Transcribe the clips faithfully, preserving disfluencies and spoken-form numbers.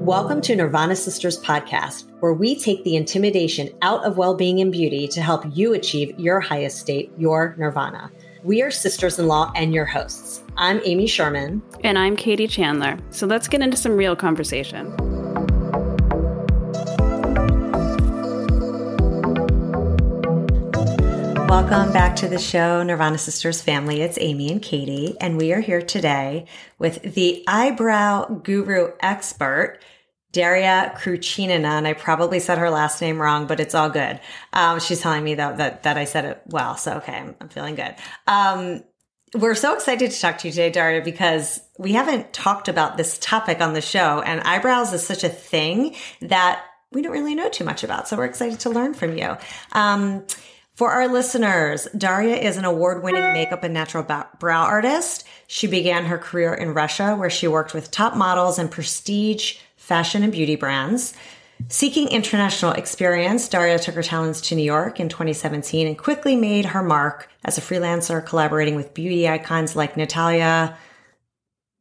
Welcome to Nirvana Sisters podcast, where we take the intimidation out of well-being and beauty to help you achieve your highest state, your nirvana. We are sisters-in-law and your hosts. I'm Amy Sherman. And I'm Katie Chandler. So let's get into some real conversation. Welcome back to the show, Nirvana Sisters family. It's Amy and Katie, and we are here today with the eyebrow guru expert, Daria Kruchinina, and I probably said her last name wrong, but it's all good. Um, she's telling me that, that that I said it well, so okay, I'm, I'm feeling good. Um, we're so excited to talk to you today, Daria, because we haven't talked about this topic on the show, and eyebrows is such a thing that we don't really know too much about, so we're excited to learn from you. Um, for our listeners, Daria is an award-winning makeup and natural brow artist. She began her career in Russia, where she worked with top models and prestige fashion and beauty brands. Seeking international experience, Daria took her talents to New York in twenty seventeen and quickly made her mark as a freelancer, collaborating with beauty icons like Natalia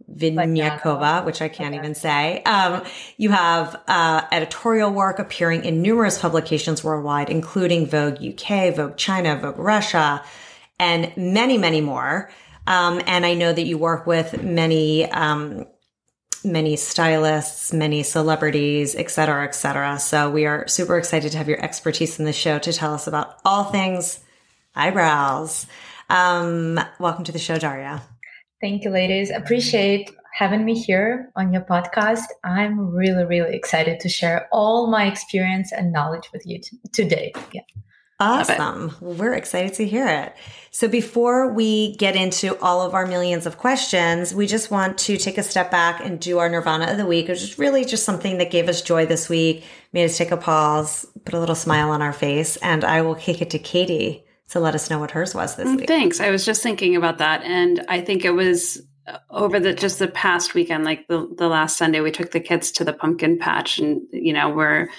Vodyanova, which I can't okay. even say. Um, you have uh, editorial work appearing in numerous publications worldwide, including Vogue U K, Vogue China, Vogue Russia, and many, many more. Um, and I know that you work with many um many stylists, many celebrities, et cetera, et cetera. So we are super excited to have your expertise in the show to tell us about all things eyebrows. Um, welcome to the show, Daria. Thank you, ladies. Appreciate having me here on your podcast. I'm really, really excited to share all my experience and knowledge with you t- today. Yeah. Awesome. Well, we're excited to hear it. So before we get into all of our millions of questions, we just want to take a step back and do our Nirvana of the week, which is really just something that gave us joy this week, made us take a pause, put a little smile on our face, and I will kick it to Katie to let us know what hers was this week. Thanks. I was just thinking about that, and I think it was over the just the past weekend, like the, the last Sunday, we took the kids to the pumpkin patch, and, you know, we're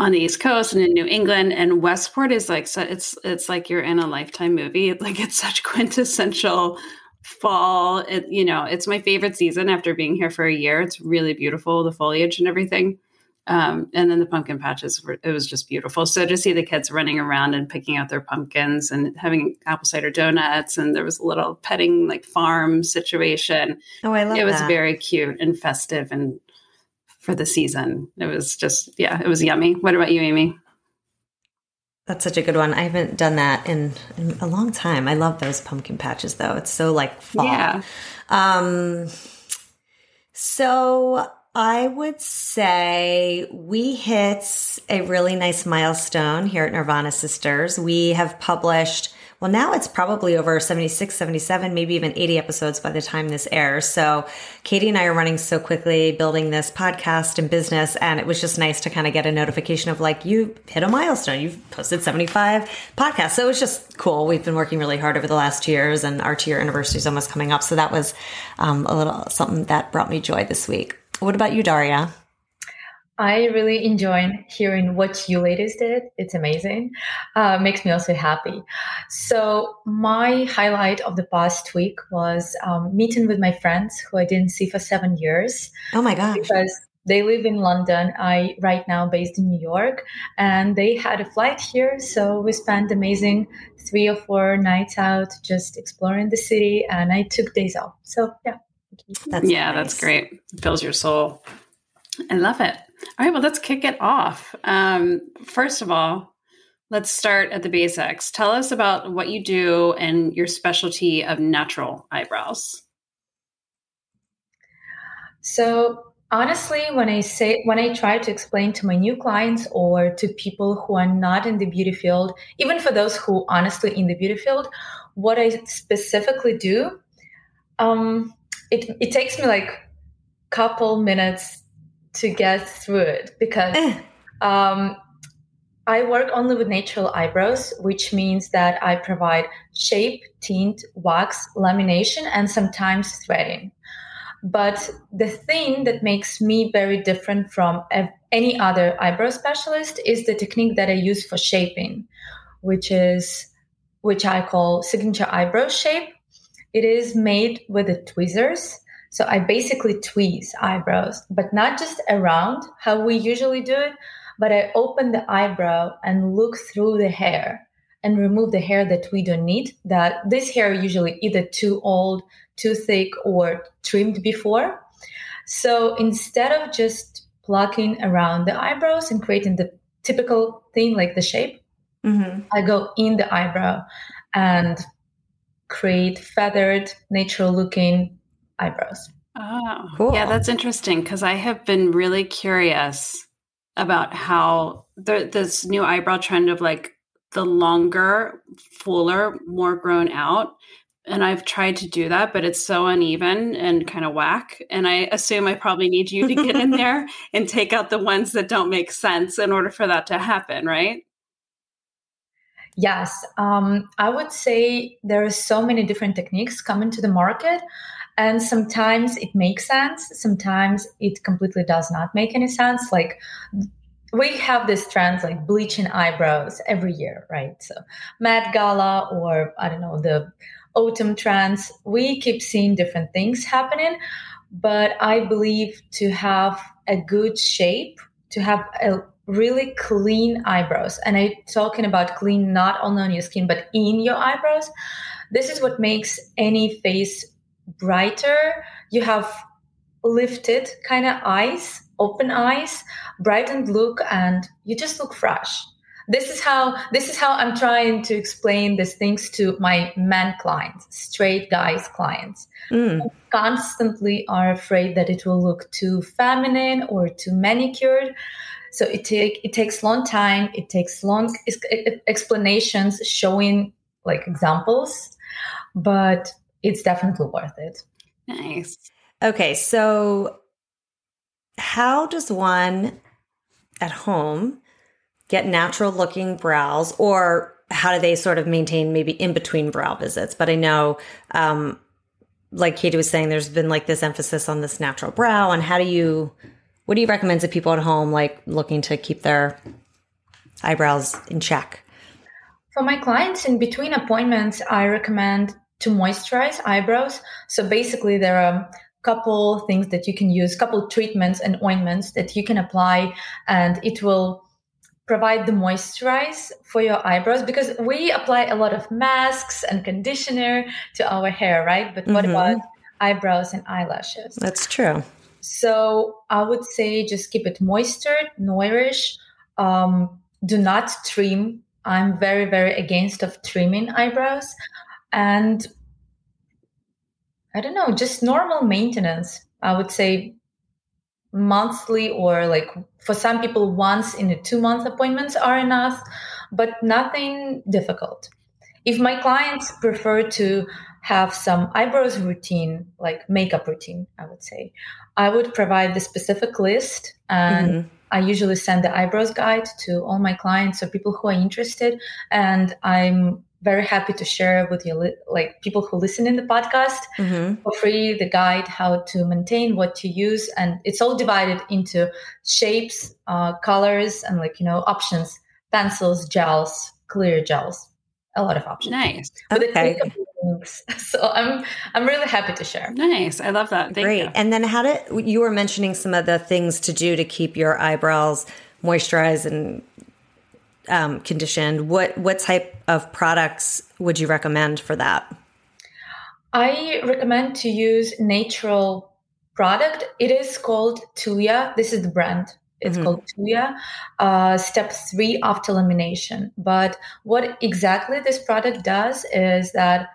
on the East Coast and in New England, and Westport is like, so it's, it's like you're in a Lifetime movie. It's like, it's such quintessential fall. It, you know, it's my favorite season after being here for a year. It's really beautiful, the foliage and everything. Um, and then the pumpkin patches were, it was just beautiful. So to see the kids running around and picking out their pumpkins and having apple cider donuts, and there was a little petting like farm situation. Oh, I love it. It was very cute and festive and for the season. It was just, yeah, it was yummy. What about you, Amy? That's such a good one. I haven't done that in, in a long time. I love those pumpkin patches though. It's so like fall. Yeah. Um, so I would say we hit a really nice milestone here at Nirvana Sisters. We have published, well, now it's probably over seventy-six, seventy-seven, maybe even eighty episodes by the time this airs. So Katie and I are running so quickly, building this podcast and business. And it was just nice to kind of get a notification of like, you hit a milestone. You've posted seventy-five podcasts. So it was just cool. We've been working really hard over the last two years and our two year anniversary is almost coming up. So that was um, a little something that brought me joy this week. What about you, Daria? I really enjoy hearing what you ladies did. It's amazing. Uh, makes me also happy. So my highlight of the past week was um, meeting with my friends who I didn't see for seven years. Oh my gosh. Because They live in London. I right now based in New York, and they had a flight here. So we spent amazing three or four nights out just exploring the city, and I took days off. So yeah. That's yeah, nice. That's great. It fills your soul. I love it. All right. Well, let's kick it off. Um, first of all, let's start at the basics. Tell us about what you do and your specialty of natural eyebrows. So honestly, when I say, when I try to explain to my new clients or to people who are not in the beauty field, even for those who honestly in the beauty field, what I specifically do, um, it, it takes me like a couple minutes to get through it because, um, I work only with natural eyebrows, which means that I provide shape, tint, wax, lamination, and sometimes threading. But the thing that makes me very different from any other eyebrow specialist is the technique that I use for shaping, which is, which I call signature eyebrow shape. It is made with the tweezers. So I basically tweeze eyebrows, but not just around how we usually do it, but I open the eyebrow and look through the hair and remove the hair that we don't need. That this hair usually either too old, too thick, or trimmed before. So instead of just plucking around the eyebrows and creating the typical thing like the shape, mm-hmm. I go in the eyebrow and create feathered, natural-looking eyebrows. Oh, cool. Yeah, that's interesting because I have been really curious about how the, this new eyebrow trend of like the longer, fuller, more grown out. And I've tried to do that, but it's so uneven and kind of whack. And I assume I probably need you to get in there and take out the ones that don't make sense in order for that to happen, right? Yes. Um, I would say there are so many different techniques coming to the market. And sometimes it makes sense. Sometimes it completely does not make any sense. Like we have this trend, like bleaching eyebrows every year, right? So Met Gala or I don't know, the autumn trends, we keep seeing different things happening. But I believe to have a good shape, to have a really clean eyebrows, and I'm talking about clean, not only on your skin, but in your eyebrows. This is what makes any face brighter. You have lifted kind of eyes, open eyes, brightened look, and you just look fresh. This is how this is how I'm trying to explain these things to my men clients, straight guys clients. Mm. Who constantly are afraid that it will look too feminine or too manicured. So it take it takes long time. It takes long explanations, showing like examples, but it's definitely worth it. Nice. Okay. So how does one at home get natural looking brows, or how do they sort of maintain maybe in between brow visits? But I know, um, like Katie was saying, there's been like this emphasis on this natural brow, and how do you, what do you recommend to people at home, like looking to keep their eyebrows in check? For my clients in between appointments, I recommend to moisturize eyebrows. So basically there are a couple things that you can use, couple treatments and ointments that you can apply, and it will provide the moisturize for your eyebrows, because we apply a lot of masks and conditioner to our hair, right? But what mm-hmm. about eyebrows and eyelashes? That's true. So I would say just keep it moisture, nourish, um, do not trim. I'm very, very against of trimming eyebrows. And I don't know, just normal maintenance. I would say monthly, or like for some people once in a two month appointments are enough, but nothing difficult. If my clients prefer to have some eyebrows routine, like makeup routine, I would say, I would provide the specific list, and mm-hmm. I usually send the eyebrows guide to all my clients or people who are interested. And I'm very happy to share with you, like people who listen in the podcast mm-hmm. for free, the guide, how to maintain, what to use. And it's all divided into shapes, uh, colors, and like, you know, options, pencils, gels, clear gels, a lot of options. Nice. But okay. books. So I'm I'm really happy to share. Nice. I love that. Thank Great. You. And then how did, you were mentioning some of the things to do to keep your eyebrows moisturized and um, conditioned. What, what type of products would you recommend for that? I recommend to use natural product. It is called Tuya. This is the brand. It's mm-hmm. called Tuya, uh, step three after lamination. But what exactly this product does is that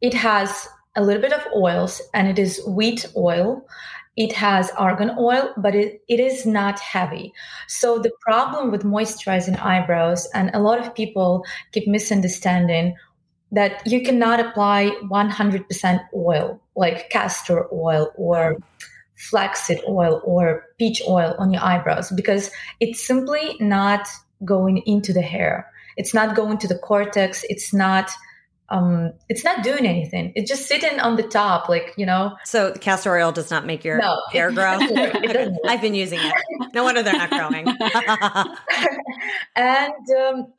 it has a little bit of oils, and it is wheat oil. It has argan oil, but it, it is not heavy. So the problem with moisturizing eyebrows, and a lot of people keep misunderstanding that you cannot apply one hundred percent oil, like castor oil or flaxseed oil or peach oil on your eyebrows, because it's simply not going into the hair. It's not going to the cortex. It's not um, it's not doing anything. It's just sitting on the top, like, you know. So castor oil does not make your no, hair grow? It I've been using it. No wonder they're not growing. And um,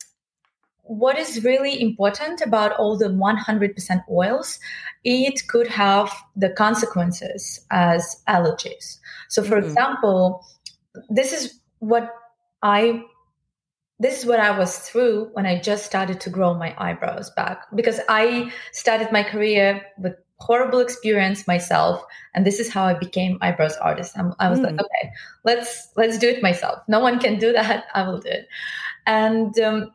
what is really important about all the one hundred percent oils, it could have the consequences as allergies. So for mm-hmm. example, this is what I this is what I was through when I just started to grow my eyebrows back, because I started my career with horrible experience myself, and this is how I became eyebrows artist. I'm, I was mm. like, okay, let's let's do it myself. No one can do that. I will do it. And um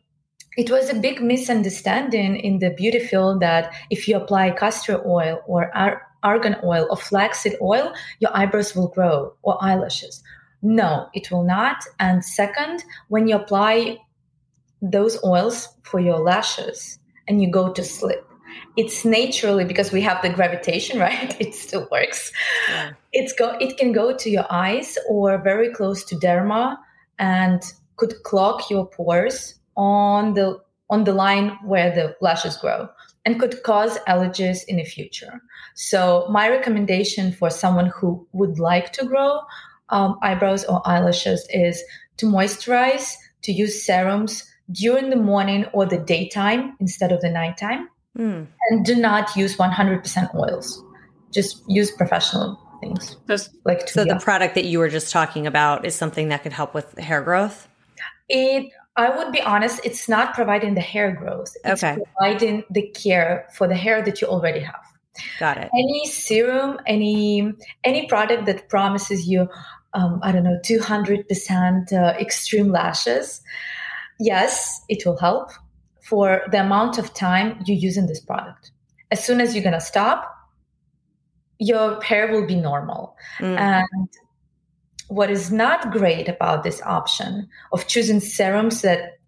it was a big misunderstanding in the beauty field that if you apply castor oil or ar- argan oil or flaxseed oil, your eyebrows will grow or eyelashes. No, it will not. And second, when you apply those oils for your lashes and you go to sleep, it's naturally, because we have the gravitation, right? It still works. Yeah. It's go. It can go to your eyes or very close to derma and could clog your pores on the on the line where the lashes grow, and could cause allergies in the future. So my recommendation for someone who would like to grow um, eyebrows or eyelashes is to moisturize, to use serums during the morning or the daytime instead of the nighttime, mm. and do not use one hundred percent oils. Just use professional things. Just, like so the product that you were just talking about is something that could help with hair growth? It... I would be honest, it's not providing the hair growth. It's okay. providing the care for the hair that you already have. Got it. Any serum, any any product that promises you, um, I don't know, two hundred percent uh, extreme lashes, yes, it will help for the amount of time you're using this product. As soon as you're going to stop, your hair will be normal. Mm. And what is not great about this option of choosing serums that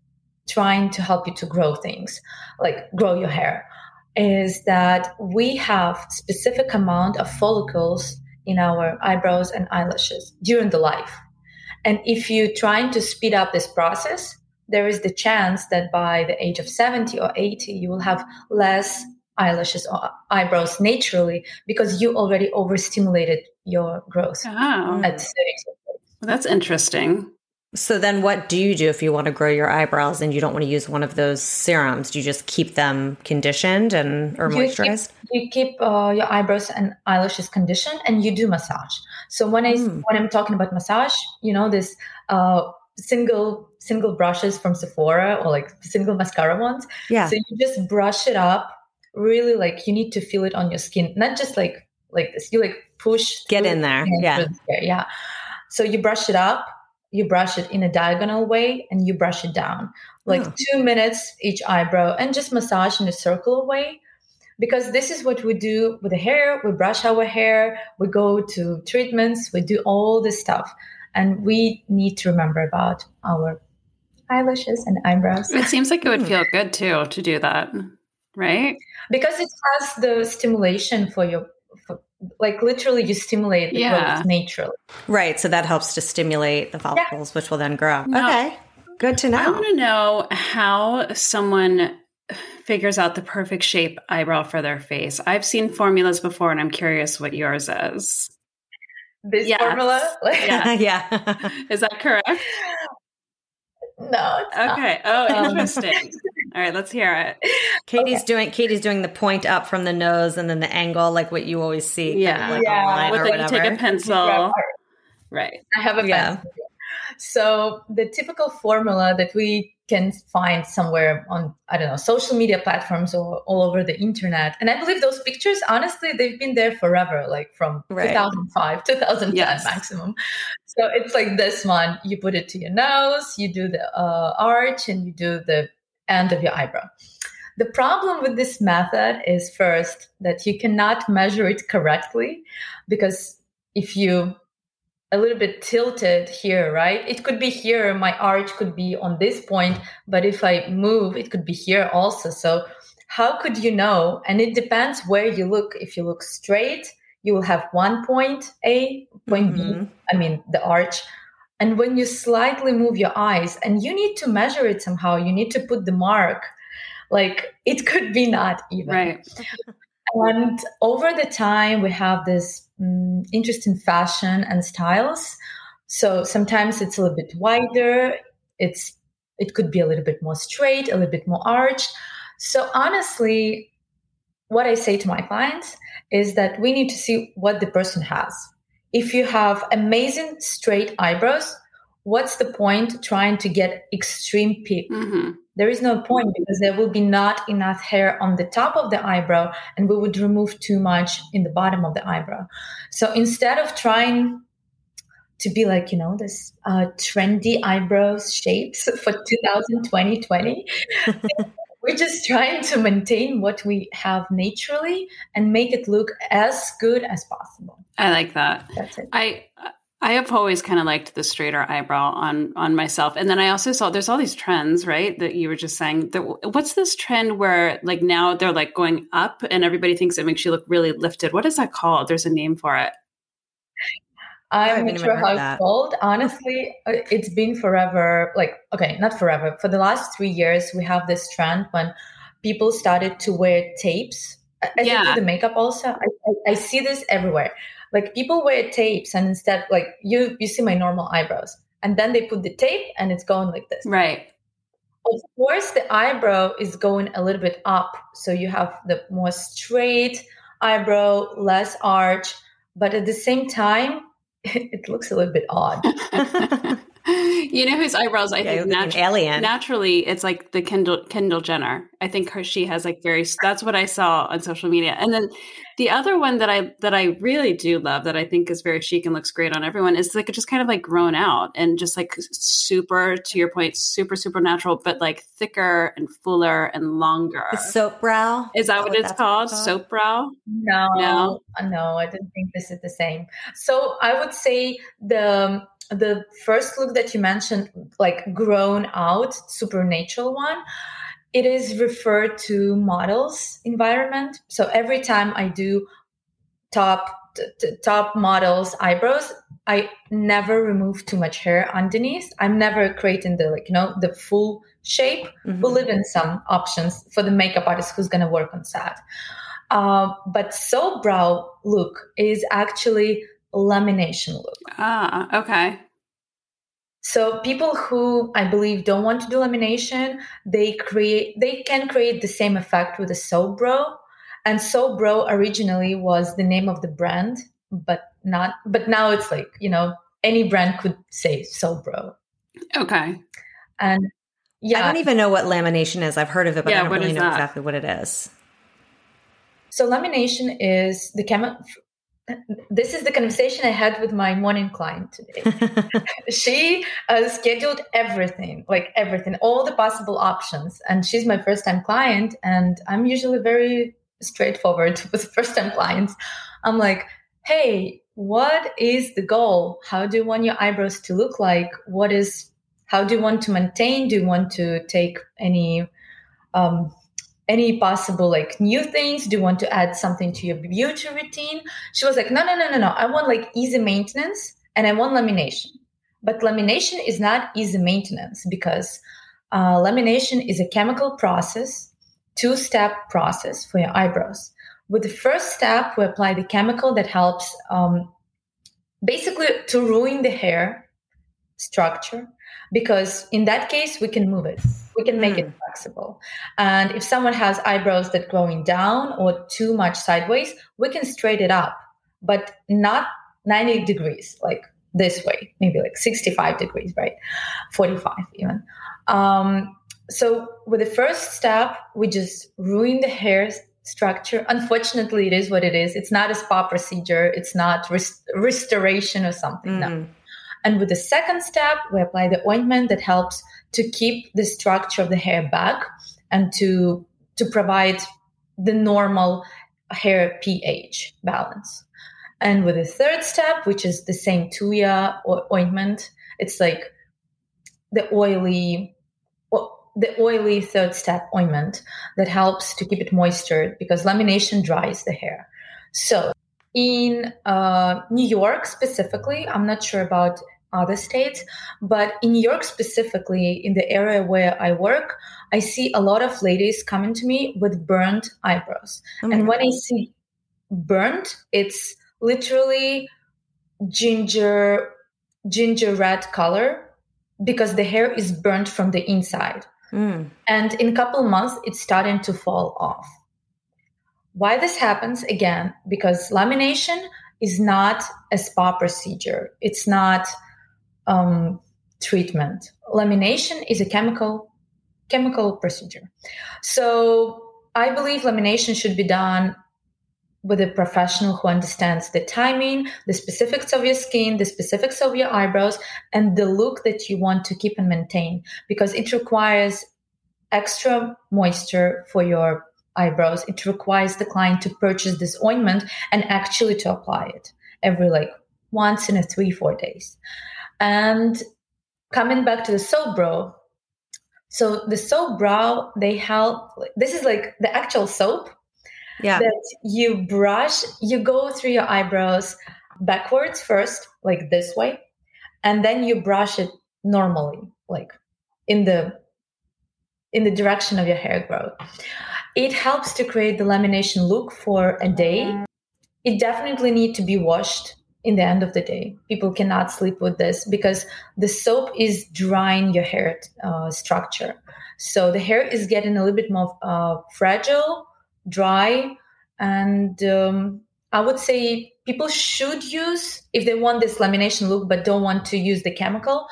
trying to help you to grow things, like grow your hair, is that we have specific amount of follicles in our eyebrows and eyelashes during the life. And if you're trying to speed up this process, there is the chance that by the age of seventy or eighty, you will have less eyelashes or eyebrows naturally because you already overstimulated your growth. Oh. At thirty. Well, that's interesting. So then what do you do if you want to grow your eyebrows and you don't want to use one of those serums? Do you just keep them conditioned and or moisturized? You keep, you keep uh, your eyebrows and eyelashes conditioned, and you do massage. So when, I, mm. when I'm talking about massage, you know, this uh, single single brushes from Sephora or like single mascara ones. Yeah. So you just brush it up. Really, like, you need to feel it on your skin, not just like like this. You like push, get in there, yeah, the yeah. So you brush it up, you brush it in a diagonal way, and you brush it down, like oh. two minutes each eyebrow, and just massage in a circular way, because this is what we do with the hair. We brush our hair, we go to treatments, we do all this stuff, and we need to remember about our eyelashes and eyebrows. It seems like it would feel good too to do that. Right? Because it has the stimulation for your, for, like literally you stimulate the yeah. growth naturally. Right. So that helps to stimulate the follicles, yeah. which will then grow. No. Okay. Good to know. I want to know how someone figures out the perfect shape eyebrow for their face. I've seen formulas before, and I'm curious what yours is. This yes. formula? Yeah. yeah. Is that correct? No, it's okay. Not. Oh, interesting. All right, let's hear it. Katie's okay. doing Katie's doing the point up from the nose and then the angle, like what you always see. Yeah, kind of like yeah. With like you take a pencil, right? I have a yeah. pencil. So the typical formula that we can find somewhere on, I don't know, social media platforms or all over the internet. And I believe those pictures, honestly, they've been there forever, like from right. two thousand five, two thousand ten yes. maximum. So it's like this one, you put it to your nose, you do the uh, arch, and you do the end of your eyebrow. The problem with this method is first that you cannot measure it correctly, because if you a little bit tilted here, right? It could be here. My arch could be on this point, but if I move, it could be here also. So how could you know? And it depends where you look. If you look straight, you will have one point A, point mm-hmm. B, I mean, the arch. And when you slightly move your eyes, and you need to measure it somehow, you need to put the mark, like it could be not even. Right. And over the time, we have this um, interest in fashion and styles. So sometimes it's a little bit wider. It's it could be a little bit more straight, a little bit more arched. So honestly, what I say to my clients is that we need to see what the person has. If you have amazing straight eyebrows, what's the point trying to get extreme peak? Mm-hmm. There is no point, because there will be not enough hair on the top of the eyebrow, and we would remove too much in the bottom of the eyebrow. So instead of trying to be like, you know, this uh, trendy eyebrow shapes for two thousand twenty, we're just trying to maintain what we have naturally and make it look as good as possible. I like that. That's it. I. Uh- I have always kind of liked the straighter eyebrow on on myself. And then I also saw there's all these trends, right, that you were just saying. That, what's this trend where like now they're like going up and everybody thinks it makes you look really lifted? What is that called? There's a name for it. I'm not sure how it's called. Honestly, it's been forever. Like, okay, not forever. For the last three years, we have this trend when people started to wear tapes. I yeah. think the makeup also. I, I, I see this everywhere. Like people wear tapes, and instead, like you, you see my normal eyebrows, and then they put the tape, and it's going like this. Right. Of course, the eyebrow is going a little bit up, so you have the more straight eyebrow, less arch, but at the same time, it looks a little bit odd. You know whose eyebrows I yeah, think natu- an alien. naturally it's like the Kendall Kendall Jenner. I think her she has like very that's what I saw on social media. And then the other one that I that I really do love that I think is very chic and looks great on everyone is like just kind of like grown out and just like super, to your point, super super natural, but like thicker and fuller and longer. The soap brow? Is that, is that what, what it's called? called? Soap brow? No, no, no. I don't think this is the same. So I would say the. The first look that you mentioned, like grown out, supernatural one, it is referred to models' environment. So every time I do top t- t- top models' eyebrows, I never remove too much hair underneath. I'm never creating the like you know the full shape. Mm-hmm. We'll leave in some options for the makeup artist who's going to work on set. Uh, but soap brow look is actually lamination look. Ah, okay. So people who I believe don't want to do lamination, they create they can create the same effect with a soap brow. And soap brow originally was the name of the brand, but not but now it's like, you know, any brand could say soap brow. Okay. And yeah. I don't even know what lamination is. I've heard of it, but yeah, I don't really know that? exactly what it is. So lamination is the chemical. This is the conversation I had with my morning client today. She uh, scheduled everything, like everything, all the possible options. And she's my first-time client, and I'm usually very straightforward with first-time clients. I'm like, hey, what is the goal? How do you want your eyebrows to look like? What is? How do you want to maintain? Do you want to take any... Um, any possible like new things? Do you want to add something to your beauty routine? She was like, no, no, no, no, no. I want like easy maintenance and I want lamination. But lamination is not easy maintenance because uh, lamination is a chemical process, two-step process for your eyebrows. With the first step, we apply the chemical that helps um, basically to ruin the hair structure, because in that case, we can move it. We can make mm. it flexible. And if someone has eyebrows that are going down or too much sideways, we can straight it up, but not ninety degrees, like this way, maybe like sixty-five degrees, right? forty-five even. Um, so with the first step, we just ruin the hair structure. Unfortunately, it is what it is. It's not a spa procedure. It's not rest- restoration or something. Mm. No. And with the second step, we apply the ointment that helps to keep the structure of the hair back and to to provide the normal hair pH balance. And with the third step, which is the same Tuya or ointment, it's like the oily, the oily third step ointment that helps to keep it moisture because lamination dries the hair. So in uh, New York specifically, I'm not sure about other states, but in New York specifically, in the area where I work, I see a lot of ladies coming to me with burnt eyebrows. Mm-hmm. And when I see burnt, it's literally ginger, ginger red color because the hair is burnt from the inside. Mm. And in a couple months, it's starting to fall off. Why this happens? Again, because lamination is not a spa procedure. It's not um, treatment. Lamination is a chemical, chemical procedure. So I believe lamination should be done with a professional who understands the timing, the specifics of your skin, the specifics of your eyebrows, and the look that you want to keep and maintain, because it requires extra moisture for your eyebrows. It requires the client to purchase this ointment and actually to apply it every like once in a three, four days. And coming back to the soap brow. So the soap brow, they help. This is like the actual soap. Yeah. That you brush, you go through your eyebrows backwards first, like this way, and then you brush it normally, like in the in the direction of your hair growth. It helps to create the lamination look for a day. It definitely needs to be washed in the end of the day. People cannot sleep with this because the soap is drying your hair uh, structure. So the hair is getting a little bit more uh, fragile, dry, and um, I would say people should use, if they want this lamination look but don't want to use the chemical,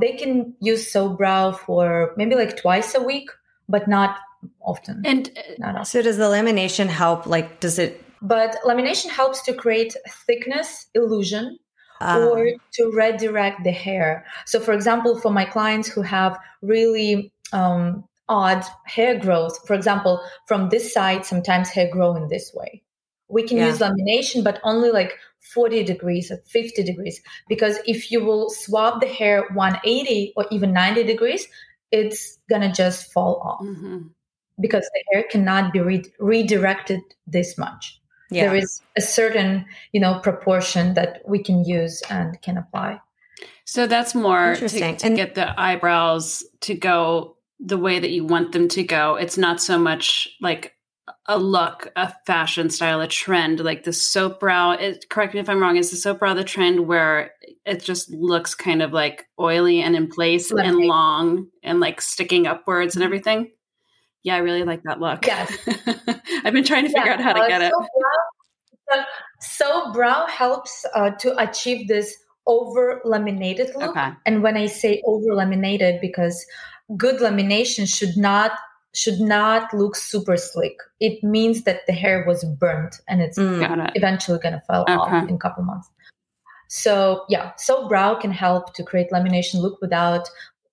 they can use soap brow for maybe like twice a week, but not often. And not often. So does the lamination help? Like, does it? But lamination helps to create thickness illusion um. or to redirect the hair. So, for example, for my clients who have really um, odd hair growth, for example, from this side, sometimes hair grow in this way. We can yeah. use lamination, but only like forty degrees or fifty degrees, because if you will swab the hair one eighty or even ninety degrees, it's going to just fall off mm-hmm. because the hair cannot be re- redirected this much. Yeah. There is a certain, you know, proportion that we can use and can apply. So that's more interesting to, to get the eyebrows to go the way that you want them to go. It's not so much like a look, a fashion style, a trend, like the soap brow. It, correct me if I'm wrong. Is the soap brow the trend where it just looks kind of like oily and in place Lovely. and long and like sticking upwards and everything? Yeah, I really like that look. Yes. I've been trying to figure yeah. out how to uh, get soap it. Brow, soap brow helps uh, to achieve this over laminated look. Okay. And when I say over laminated, because good lamination should not should not look super slick. It means that the hair was burnt and it's mm, eventually going to fall okay. off in a couple months. So yeah, soap brow can help to create lamination look without,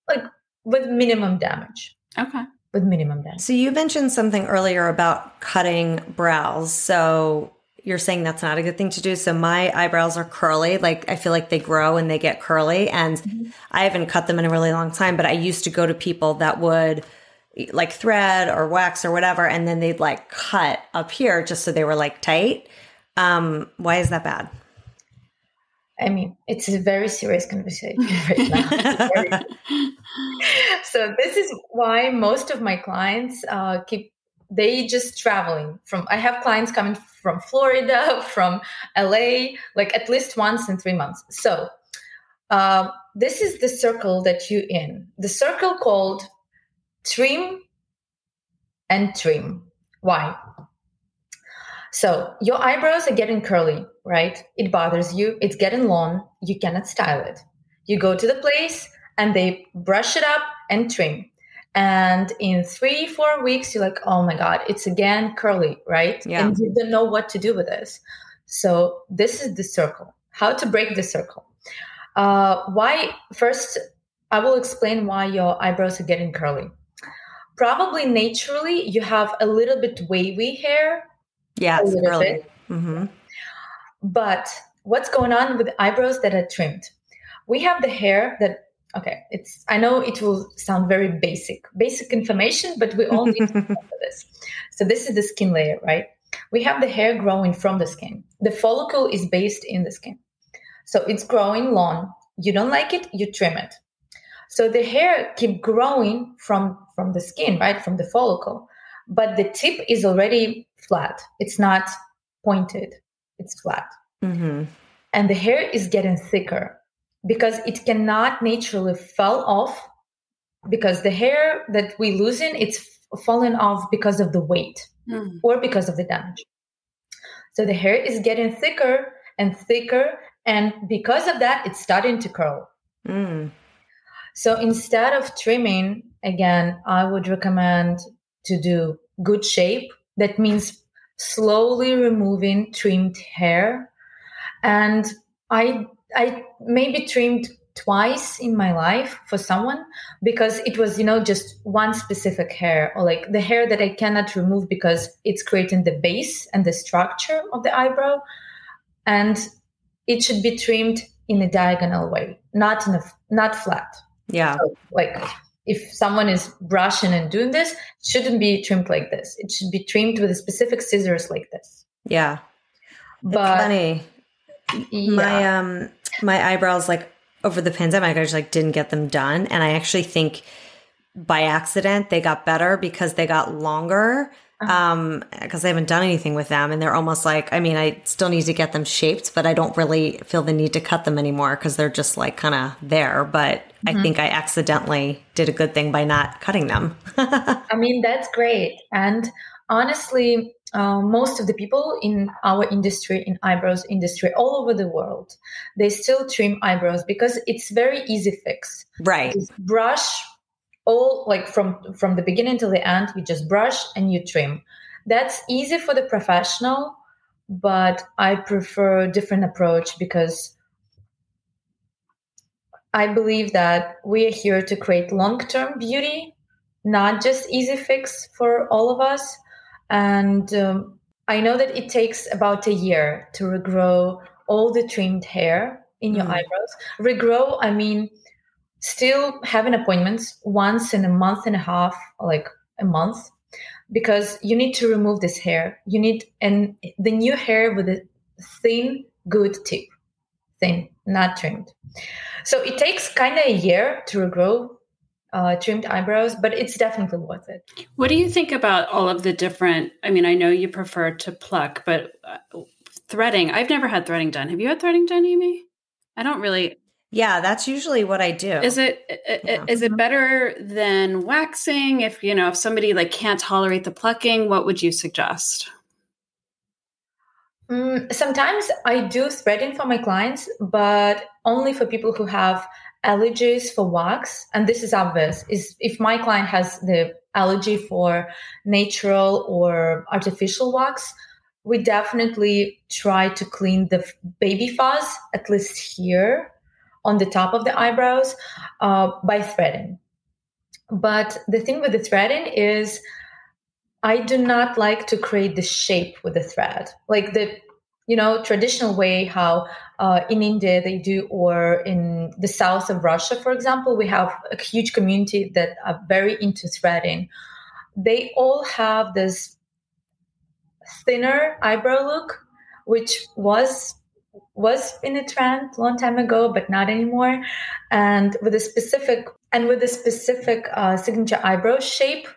like, with minimum damage. Okay. With minimum damage. So you mentioned something earlier about cutting brows. So you're saying that's not a good thing to do. So my eyebrows are curly. Like, I feel like they grow and they get curly, and mm-hmm. I haven't cut them in a really long time, but I used to go to people that would like thread or wax or whatever, and then they'd like cut up here just so they were like tight. Um, why is that bad? I mean, it's a very serious conversation right now. very serious. So this is why most of my clients uh, keep, they just traveling from, I have clients coming from Florida, from L A, like at least once in three months. So uh, this is the circle that you're in. The circle called trim and trim. Why? So your eyebrows are getting curly, right? It bothers you. It's getting long. You cannot style it. You go to the place and they brush it up and trim. And in three, four weeks, you're like, oh my God, it's again curly, right? Yeah. And you don't know what to do with this. So this is the circle, how to break the circle. Uh, why? First, I will explain why your eyebrows are getting curly. Probably naturally, you have a little bit wavy hair. Yeah, it's curly. Mm-hmm. But what's going on with eyebrows that are trimmed? We have the hair that, okay, it's, I know it will sound very basic, basic information, but we all need to remember this. So this is the skin layer, right? We have the hair growing from the skin. The follicle is based in the skin. So it's growing long. You don't like it, you trim it. So the hair keep growing from, from the skin, right? From the follicle. But the tip is already flat. It's not pointed. It's flat. Mm-hmm. And the hair is getting thicker because it cannot naturally fall off, because the hair that we losing, it's falling off because of the weight mm. or because of the damage. So the hair is getting thicker and thicker. And because of that, it's starting to curl. Mm. So instead of trimming, again, I would recommend to do good shape. That means slowly removing trimmed hair. And I I maybe trimmed twice in my life for someone, because it was, you know, just one specific hair, or like the hair that I cannot remove because it's creating the base and the structure of the eyebrow. And it should be trimmed in a diagonal way, not in a, not flat. Yeah. So like if someone is brushing and doing this, it shouldn't be trimmed like this. It should be trimmed with a specific scissors like this. Yeah. But it's funny. Yeah. My um my eyebrows, like over the pandemic, I just like didn't get them done. And I actually think by accident they got better because they got longer. Um, because I haven't done anything with them, and they're almost like, I mean, I still need to get them shaped, but I don't really feel the need to cut them anymore because they're just like kind of there. But mm-hmm. I think I accidentally did a good thing by not cutting them. I mean, that's great. And honestly, uh, most of the people in our industry, in eyebrows industry, all over the world, they still trim eyebrows because it's very easy fix. Right. Just brush. All like from, from the beginning till the end, you just brush and you trim. That's easy for the professional, but I prefer a different approach because I believe that we are here to create long-term beauty, not just easy fix for all of us. And um, I know that it takes about a year to regrow all the trimmed hair in your mm. eyebrows. Regrow, I mean... Still having appointments once in a month and a half, like a month, because you need to remove this hair. You need and the new hair with a thin, good tip, thin, not trimmed. So it takes kind of a year to regrow uh, trimmed eyebrows, but it's definitely worth it. What do you think about all of the different, I mean, I know you prefer to pluck, but threading, I've never had threading done. Have you had threading done, Amy? I don't really... Yeah, that's usually what I do. Is it yeah. is it better than waxing? If you know, if somebody like can't tolerate the plucking, what would you suggest? Mm, sometimes I do threading for my clients, but only for people who have allergies for wax. And this is obvious: is if my client has the allergy for natural or artificial wax, we definitely try to clean the baby fuzz at least here. On the top of the eyebrows uh, by threading. But the thing with the threading is I do not like to create the shape with the thread. Like the, you know, traditional way how uh, in India they do, or in the south of Russia, for example, we have a huge community that are very into threading. They all have this thinner eyebrow look, which was... was in a trend a long time ago, but not anymore. And with a specific and with a specific uh, signature eyebrow shape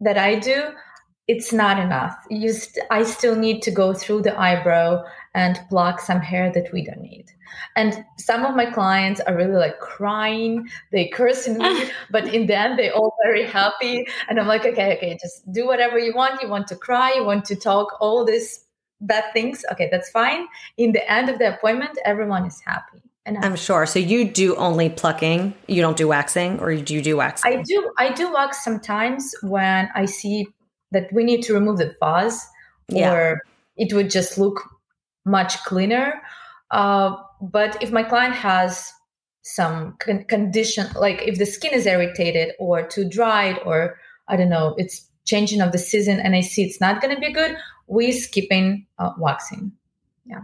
that I do, it's not enough. You st- I still need to go through the eyebrow and pluck some hair that we don't need. And some of my clients are really like crying, they cursing me, but in the end they're all very happy. And I'm like, okay, okay, just do whatever you want. You want to cry, you want to talk all these bad things. Okay, that's fine. In the end of the appointment, everyone is happy. And I'm sure. So you do only plucking, you don't do waxing, or do you do waxing? I do. I do wax sometimes when I see that we need to remove the fuzz, yeah. or it would just look much cleaner. Uh, but if my client has some con- condition, like if the skin is irritated or too dried, or I don't know, it's changing of the season and I see it's not going to be good, we're skipping uh, waxing. Yeah.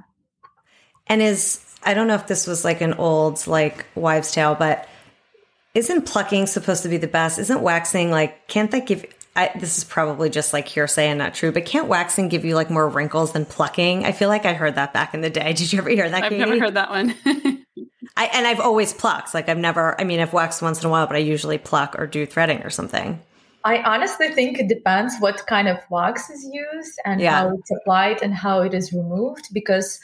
And is, I don't know if this was like an old, like wives tale, but isn't plucking supposed to be the best? Isn't waxing like, can't that give, I, this is probably just like hearsay and not true, but can't waxing give you like more wrinkles than plucking? I feel like I heard that back in the day. Did you ever hear that, Katie? I've never heard that one. I, and I've always plucked. Like I've never, I mean, I've waxed once in a while, but I usually pluck or do threading or something. I honestly think it depends what kind of wax is used and yeah. how it's applied and how it is removed, because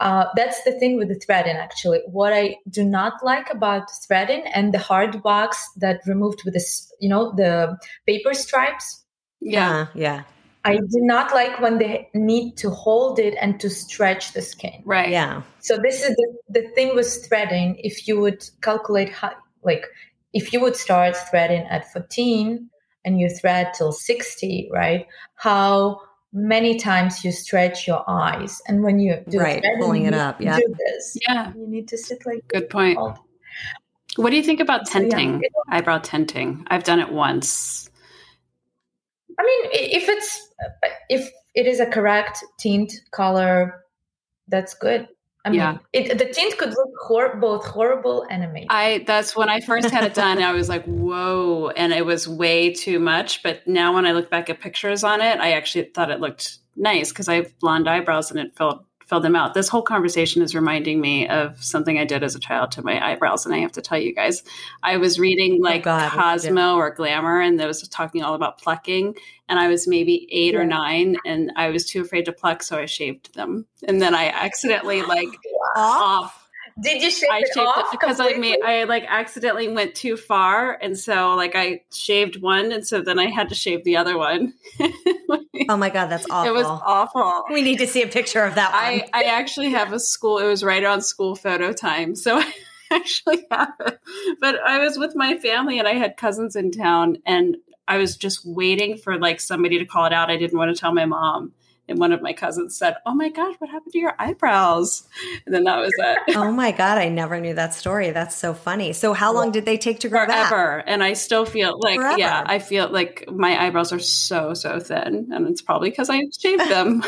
Uh, that's the thing with the threading, actually. What I do not like about threading and the hard wax that removed with this, you know, the paper stripes. Yeah, yeah. I do not like when they need to hold it and to stretch the skin. Right. Yeah. So this is the, the thing with threading. If you would calculate how, like, if you would start threading at fourteen and you thread till sixty, right? How many times you stretch your eyes, and when you do right threading, pulling it up, yeah, do this. Yeah, you need to sit like good point. All. What do you think about tenting? Yeah. Eyebrow tenting? I've done it once. I mean, if it's if it is a correct tint color, that's good. I mean, yeah. it, the tint could look hor- both horrible and amazing. I that's when I first had it done. I was like, whoa, and it was way too much. But now when I look back at pictures on it, I actually thought it looked nice because I have blonde eyebrows and it filled filled them out. This whole conversation is reminding me of something I did as a child to my eyebrows, and I have to tell you guys, I was reading like oh God, Cosmo or Glamour, and they was talking all about plucking. And I was maybe eight yeah. or nine, and I was too afraid to pluck, so I shaved them. And then I accidentally like wow. off. Did you shave I it shaved off? Because I made I like accidentally went too far, and so like I shaved one, and so then I had to shave the other one. Oh my God, that's awful! It was awful. We need to see a picture of that one. I, I actually have a school. It was right on school photo time, so. I actually have it. But I was with my family and I had cousins in town, and I was just waiting for like somebody to call it out. I didn't want to tell my mom. And one of my cousins said, "Oh my gosh, what happened to your eyebrows?" And then that was it. Oh my God, I never knew that story. That's so funny. So how long did they take to grow back? Forever. And I still feel like, Forever. yeah, I feel like my eyebrows are so, so thin. And it's probably because I shaved them.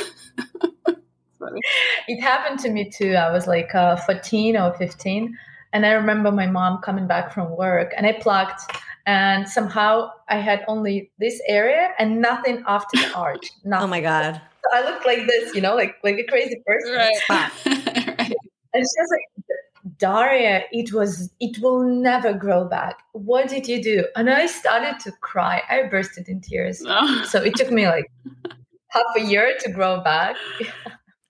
It happened to me too. I was like uh, fourteen or fifteen. And I remember my mom coming back from work, and I plucked, and somehow I had only this area and nothing after the arch. Nothing. Oh my God. So I looked like this, you know, like like a crazy person. Right. Right. And she was like, "Daria, it was, it will never grow back. What did you do?" And I started to cry. I bursted in tears. Oh. So it took me like half a year to grow back.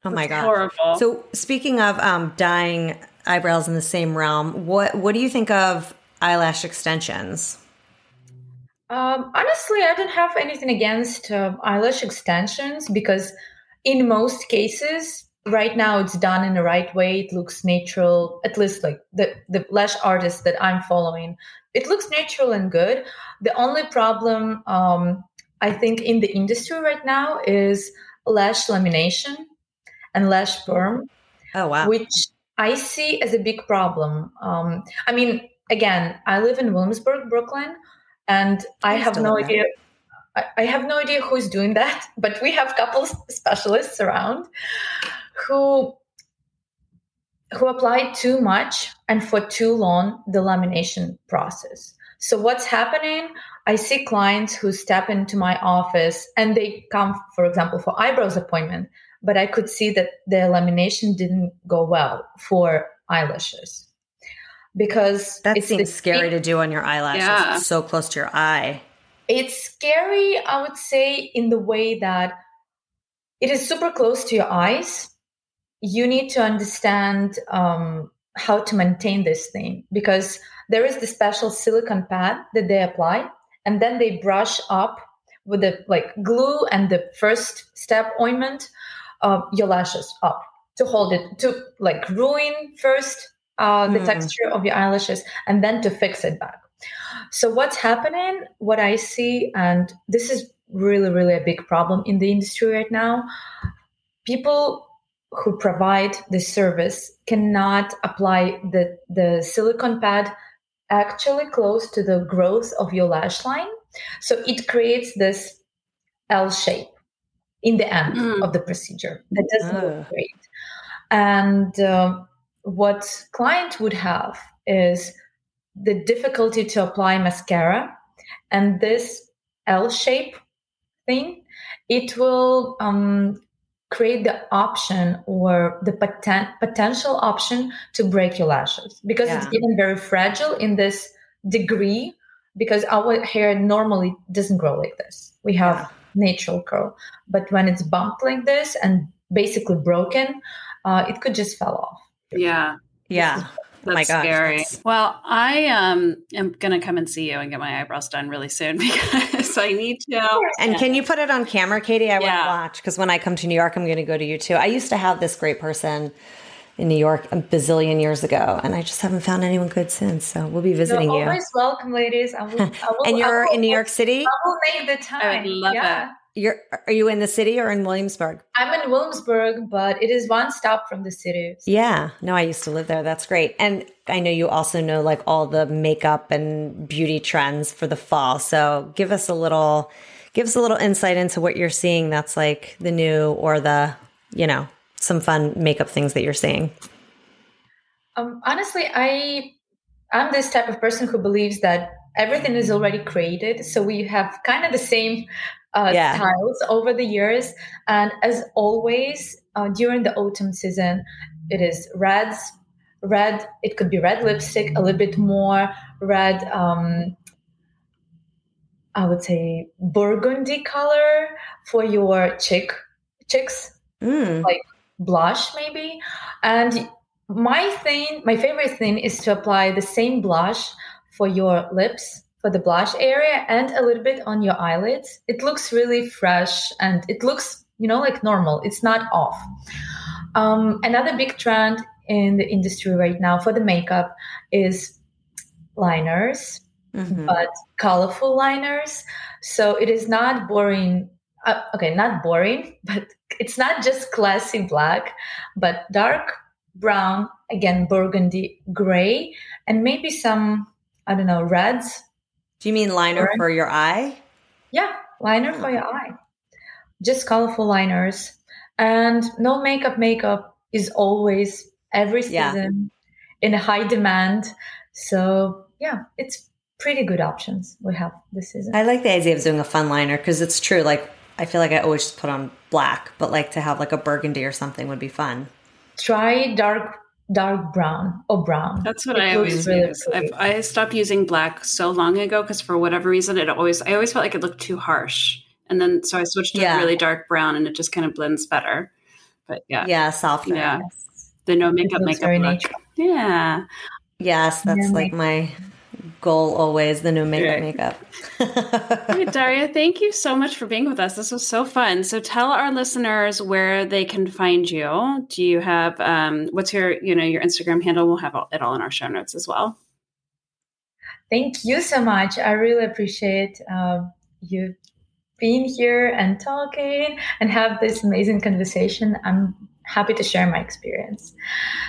Oh my God. Horrible. So speaking of um, dying eyebrows in the same realm, what what do you think of eyelash extensions? Um, honestly, I don't have anything against uh, eyelash extensions, because in most cases, right now it's done in the right way. It looks natural, at least like the, the lash artist that I'm following. It looks natural and good. The only problem um, I think in the industry right now is lash lamination and lash perm. Oh, wow. Which I see as a big problem. Um, I mean, again, I live in Williamsburg, Brooklyn, and I, I have no idea. I, I have no idea who's doing that, but we have couple specialists around who who apply too much and for too long the lamination process. So what's happening? I see clients who step into my office and they come, for example, for eyebrows appointment, but I could see that the lamination didn't go well for eyelashes, because that seems scary to do on your eyelashes. Yeah. It's so close to your eye. It's scary, I would say, in the way that it is super close to your eyes. you need to understand um, how to maintain this thing, because there is the special silicone pad that they apply, and then they brush up with the like glue and the first step ointment uh, your lashes up to hold it, to like ruin first uh, the mm. texture of your eyelashes, and then to fix it back. So what's happening, what I see, and this is really, really a big problem in the industry right now, people who provide the service cannot apply the, the silicone pad actually close to the growth of your lash line. So it creates this L shape in the end mm. of the procedure. That doesn't uh. look great. And um, what client would have is the difficulty to apply mascara, and this L shape thing, it will um, create the option or the poten- potential option to break your lashes, because yeah. it's even very fragile in this degree, because our hair normally doesn't grow like this. We have yeah. natural curl, but when it's bumped like this and basically broken, uh, it could just fall off. Yeah. Yeah. That's oh my gosh, scary. That's... Well, I um, am going to come and see you and get my eyebrows done really soon, because I need to. And can you put it on camera, Katie? I yeah. want to watch, because when I come to New York, I'm going to go to you too. I used to have this great person in New York a bazillion years ago, and I just haven't found anyone good since. So we'll be visiting You're you. Always welcome, ladies. I will, I will, and you're will, in New York City? I will make the time. I would love yeah. it. You're, are you in the city or in Williamsburg? I'm in Williamsburg, but it is one stop from the city. So. Yeah. No, I used to live there. That's great. And I know you also know like all the makeup and beauty trends for the fall. So give us a little, give us a little insight into what you're seeing. That's like the new, or the, you know, some fun makeup things that you're seeing. Um, honestly, I, I'm this type of person who believes that everything is already created. So we have kind of the same Uh, yeah. styles over the years, and as always uh, during the autumn season, it is reds, red. It could be red lipstick, a little bit more red. Um, I would say burgundy color for your cheek, cheeks, mm. like blush maybe. And my thing, my favorite thing, is to apply the same blush for your lips, for the blush area, and a little bit on your eyelids. It looks really fresh, and it looks, you know, like normal. It's not off. Um, another big trend in the industry right now for the makeup is liners, mm-hmm. but colorful liners. So it is not boring. Uh, okay, not boring, but it's not just classy black, but dark brown, again, burgundy, gray, and maybe some, I don't know, reds. Do you mean liner right. for your eye? Yeah, liner oh. for your eye. Just colorful liners. And no makeup makeup is always, every season, yeah. in high demand. So, yeah, it's pretty good options we have this season. I like the idea of doing a fun liner, because it's true. Like, I feel like I always just put on black, but like to have like a burgundy or something would be fun. Try dark Dark brown or brown. That's what it I always really use. I've, I stopped using black so long ago, because for whatever reason, it always I always felt like it looked too harsh. And then so I switched to yeah. really dark brown, and it just kind of blends better. But yeah. Yeah, softer. Yeah. Yes. The no makeup makeup look. Yeah. Yes, that's yeah, like my goal always, the no makeup right. makeup. Hey, Daria, thank you so much for being with us. This was so fun. So tell our listeners where they can find you. Do you have, um, what's your, you know, your Instagram handle? We'll have all, it all in our show notes as well. Thank you so much. I really appreciate uh, you being here and talking and have this amazing conversation. I'm happy to share my experience.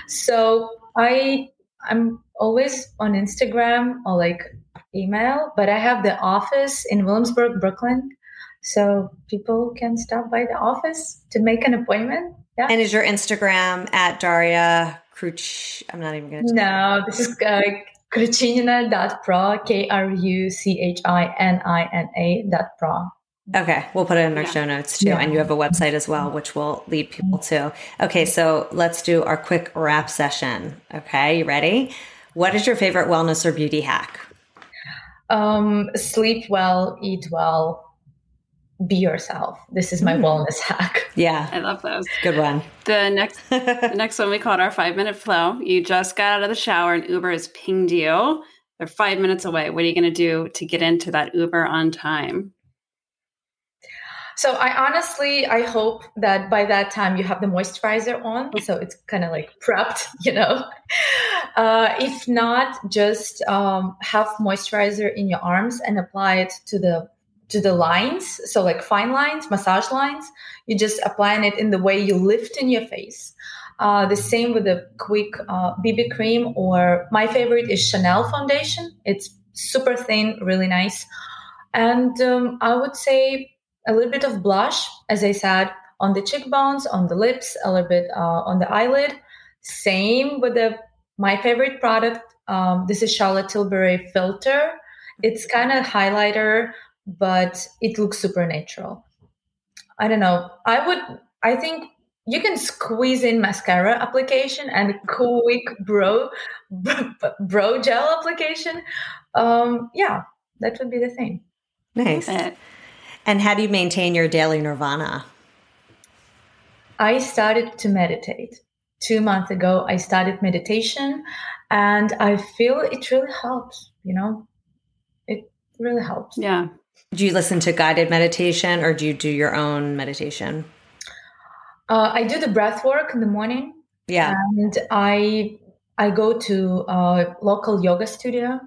So I I'm always on Instagram or like email, but I have the office in Williamsburg, Brooklyn. So people can stop by the office to make an appointment. Yeah. And is your Instagram at Daria Kruch? I'm not even going to. No, this is uh, Kruchinina dot pro, K R U C H I N I N A dot pro. Okay. We'll put it in our yeah. show notes too. Yeah. And you have a website as well, which will lead people to. Okay. So let's do our quick wrap session. Okay. You ready? What is your favorite wellness or beauty hack? Um, sleep well, eat well, be yourself. This is my mm. wellness hack. Yeah. I love those. Good one. The next the next one we called our five minute flow. You just got out of the shower and Uber has pinged you. They're five minutes away. What are you going to do to get into that Uber on time? So I honestly, I hope that by that time you have the moisturizer on. So it's kind of like prepped, you know. Uh, if not, just um, have moisturizer in your arms and apply it to the to the lines. So like fine lines, massage lines, you just applying it in the way you lift in your face. Uh, the same with a quick uh, B B cream, or my favorite is Chanel foundation. It's super thin, really nice. And um, I would say a little bit of blush, as I said, on the cheekbones, on the lips, a little bit uh, on the eyelid. Same with the my favorite product. Um, this is Charlotte Tilbury Filter. It's kind of highlighter, but it looks super natural. I don't know. I would, I think you can squeeze in mascara application and quick brow, brow gel application. Um, yeah, that would be the thing. Nice. And how do you maintain your daily nirvana? I started to meditate. Two months ago, I started meditation and I feel it really helps, you know, it really helps. Yeah. Do you listen to guided meditation or do you do your own meditation? Uh, I do the breath work in the morning. Yeah. And I, I go to a local yoga studio.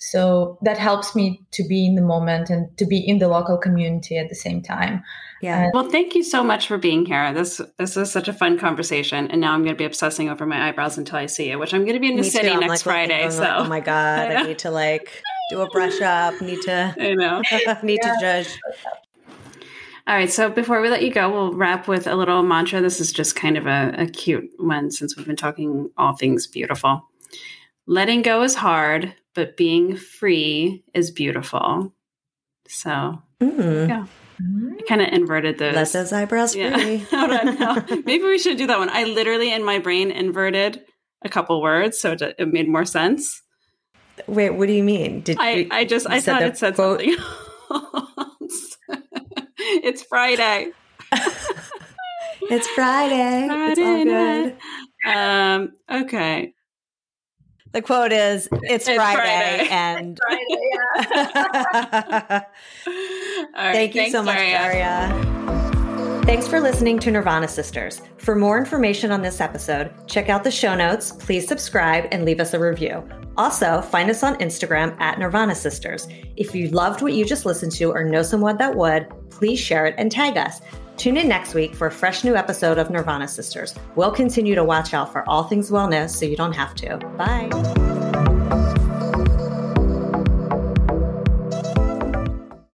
So that helps me to be in the moment and to be in the local community at the same time. Yeah. And- well, thank you so much for being here. This this is such a fun conversation. And now I'm going to be obsessing over my eyebrows until I see you, which I'm going to be in the me city next like, Friday. Like, so like, oh my God, I need to like do a brush up. Need to, I know. need yeah. to judge. All right. So before we let you go, we'll wrap with a little mantra. This is just kind of a, a cute one since we've been talking all things beautiful. Letting go is hard, but being free is beautiful. So, mm. yeah. I kind of inverted those. Let those eyebrows yeah. free. Hold on, no. Maybe we should do that one. I literally, in my brain, inverted a couple words, so it, it made more sense. Wait, what do you mean? Did I, you, I just, I thought it said quote? Something else. It's Friday. It's Friday. Friday. It's all good. Um, okay. The quote is, it's, it's Friday, Friday. And Friday, yeah. Right, thank you thanks, so much, Daria. Daria. Thanks for listening to Nirvana Sisters. For more information on this episode, check out the show notes, please subscribe, and leave us a review. Also, find us on Instagram at Nirvana Sisters. If you loved what you just listened to or know someone that would, please share it and tag us. Tune in next week for a fresh new episode of Nirvana Sisters. We'll continue to watch out for all things wellness so you don't have to. Bye.